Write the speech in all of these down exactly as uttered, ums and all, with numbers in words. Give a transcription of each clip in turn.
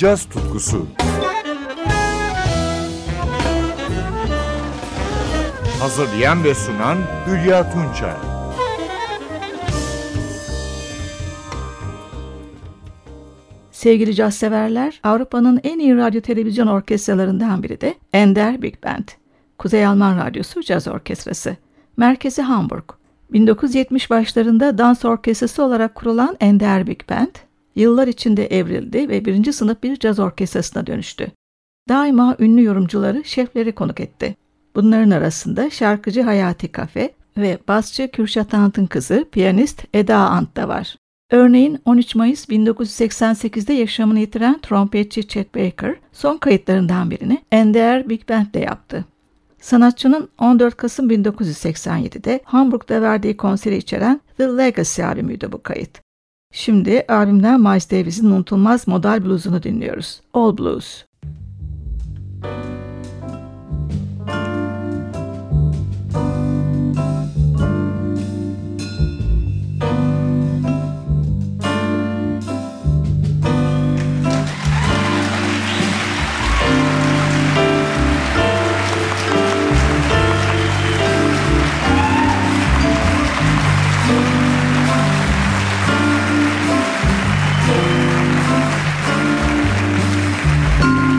Caz tutkusu. Hazırlayan ve sunan Ülya Tunçay. Sevgili caz severler, Avrupa'nın en iyi radyo televizyon orkestralarından biri de N D R Big Band. Kuzey Alman Radyosu Caz Orkestrası. Merkezi Hamburg. bin dokuz yüz yetmiş başlarında dans orkestrası olarak kurulan N D R Big Band, yıllar içinde evrildi ve birinci sınıf bir caz orkestrasına dönüştü. Daima ünlü yorumcuları, şefleri konuk etti. Bunların arasında şarkıcı Hayati Kafe ve basçı Kürşat Ant'ın kızı, piyanist Eda Ant da var. Örneğin on üç Mayıs bin dokuz yüz seksen sekizde yaşamını yitiren trompetçi Chet Baker, son kayıtlarından birini N D R Big Band'de yaptı. Sanatçının on dört Kasım bin dokuz yüz seksen yedide Hamburg'da verdiği konseri içeren The Legacy albümüydü bu kayıt. Şimdi albümden Miles Davis'in unutulmaz modal bluesunu dinliyoruz. All Blues. Thank you.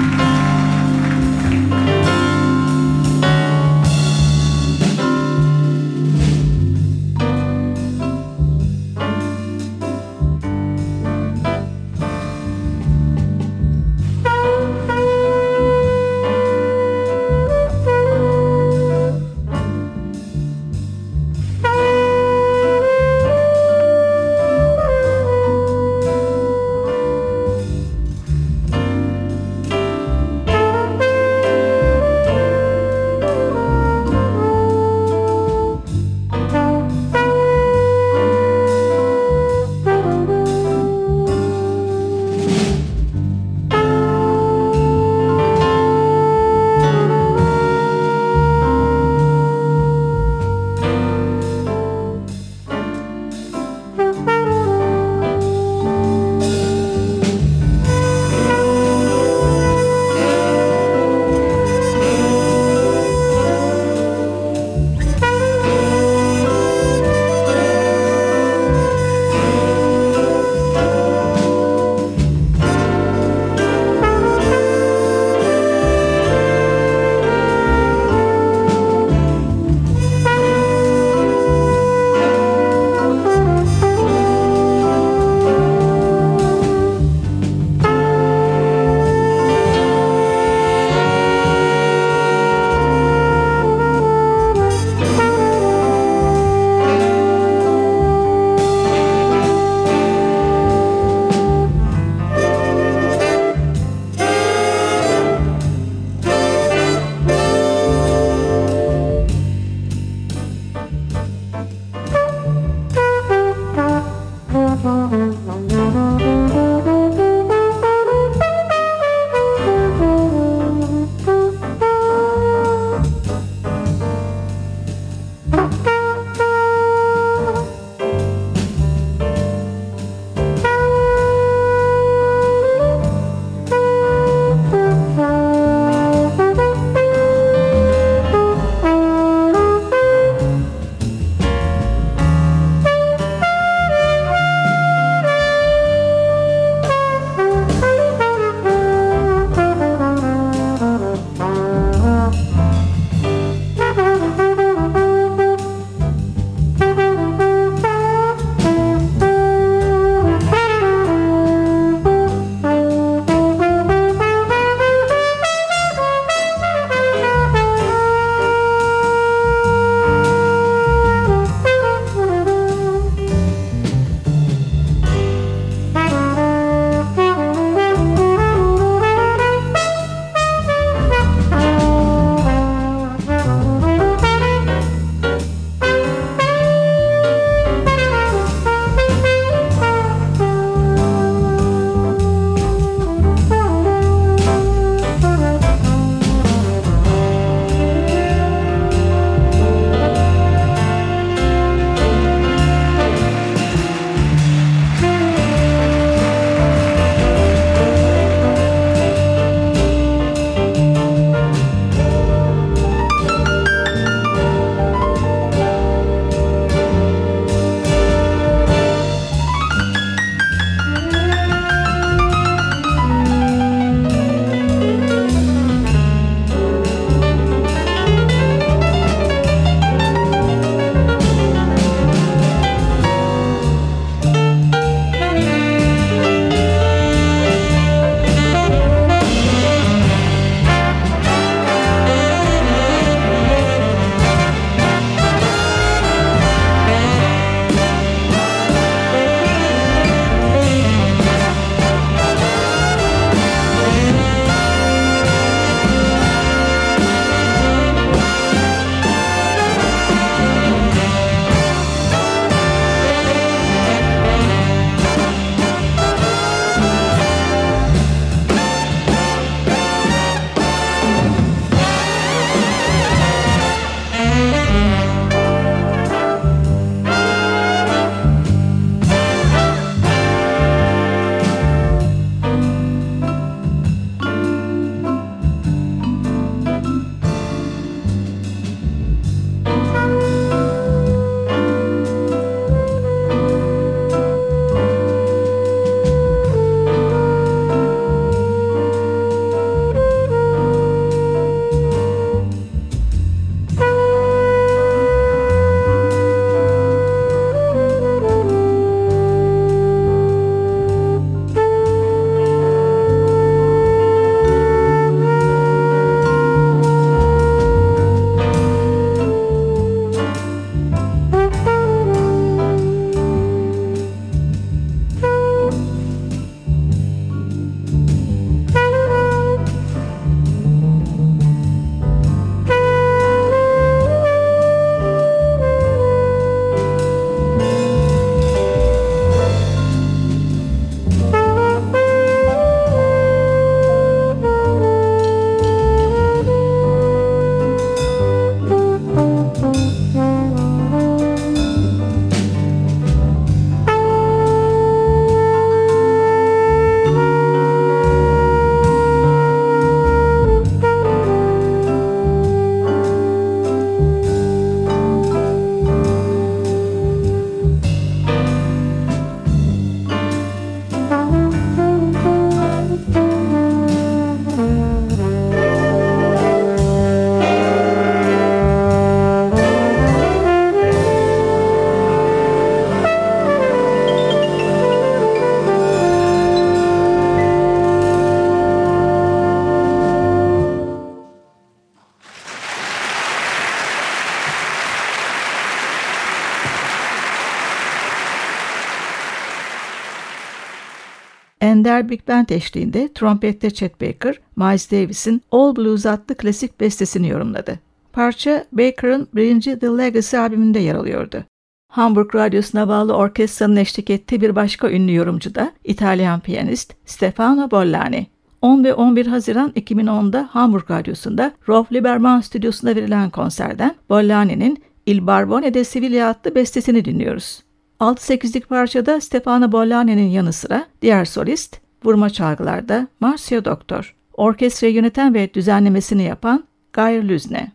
N D R Big Band eşliğinde trompette Chet Baker, Miles Davis'in All Blues adlı klasik bestesini yorumladı. Parça Baker'ın birinci The Legacy albümünde yer alıyordu. Hamburg Radyosu'na bağlı orkestranın eşlik ettiği bir başka ünlü yorumcu da İtalyan piyanist Stefano Bollani. on ve on bir Haziran iki bin onda Hamburg Radyosu'nda Rolf Liberman stüdyosunda verilen konserden Bollani'nin Il Barbone de Siviglia adlı bestesini dinliyoruz. altı sekizlik parçada Stefano Bollani'nin yanı sıra diğer solist, vurma çalgılarda Marcia Doktor, orkestrayı yöneten ve düzenlemesini yapan Geir Lysne.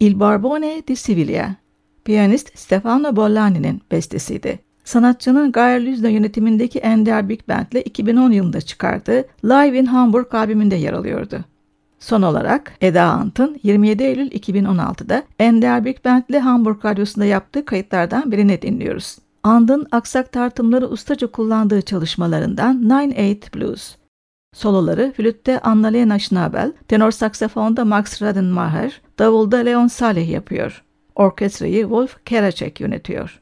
Il Barbone di Siviglia, piyanist Stefano Bollani'nin bestesiydi. Sanatçının Geir Lysne yönetimindeki N D R Big Band ile iki bin on yılında çıkardığı Live in Hamburg albümünde yer alıyordu. Son olarak Eda Ant'ın yirmi yedi Eylül iki bin on altıda N D R Big Band ile Hamburg Radyosu'nda yaptığı kayıtlardan birini dinliyoruz. Ant'ın aksak tartımları ustaca kullandığı çalışmalarından doksan sekiz Blues. Soloları flütte Annalena Schnabel, tenor saksafonda Max Radenmacher, davulda Leon Saleh yapıyor. Orkestrayı Wolf Kerschek yönetiyor.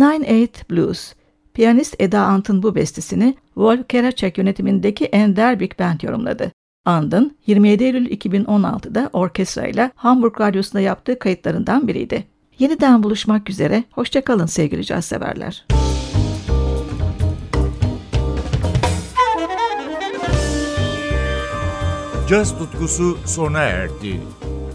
doksan sekiz Blues. Piyanist Eda Ant'ın bu bestesini Wolf Kerschek yönetimindeki N D R Big Band yorumladı. Ant'ın yirmi yedi Eylül iki bin on altıda orkestrayla Hamburg Radyosu'nda yaptığı kayıtlarından biriydi. Yeniden buluşmak üzere, hoşça kalın sevgili caz severler. Caz tutkusu sona erdi.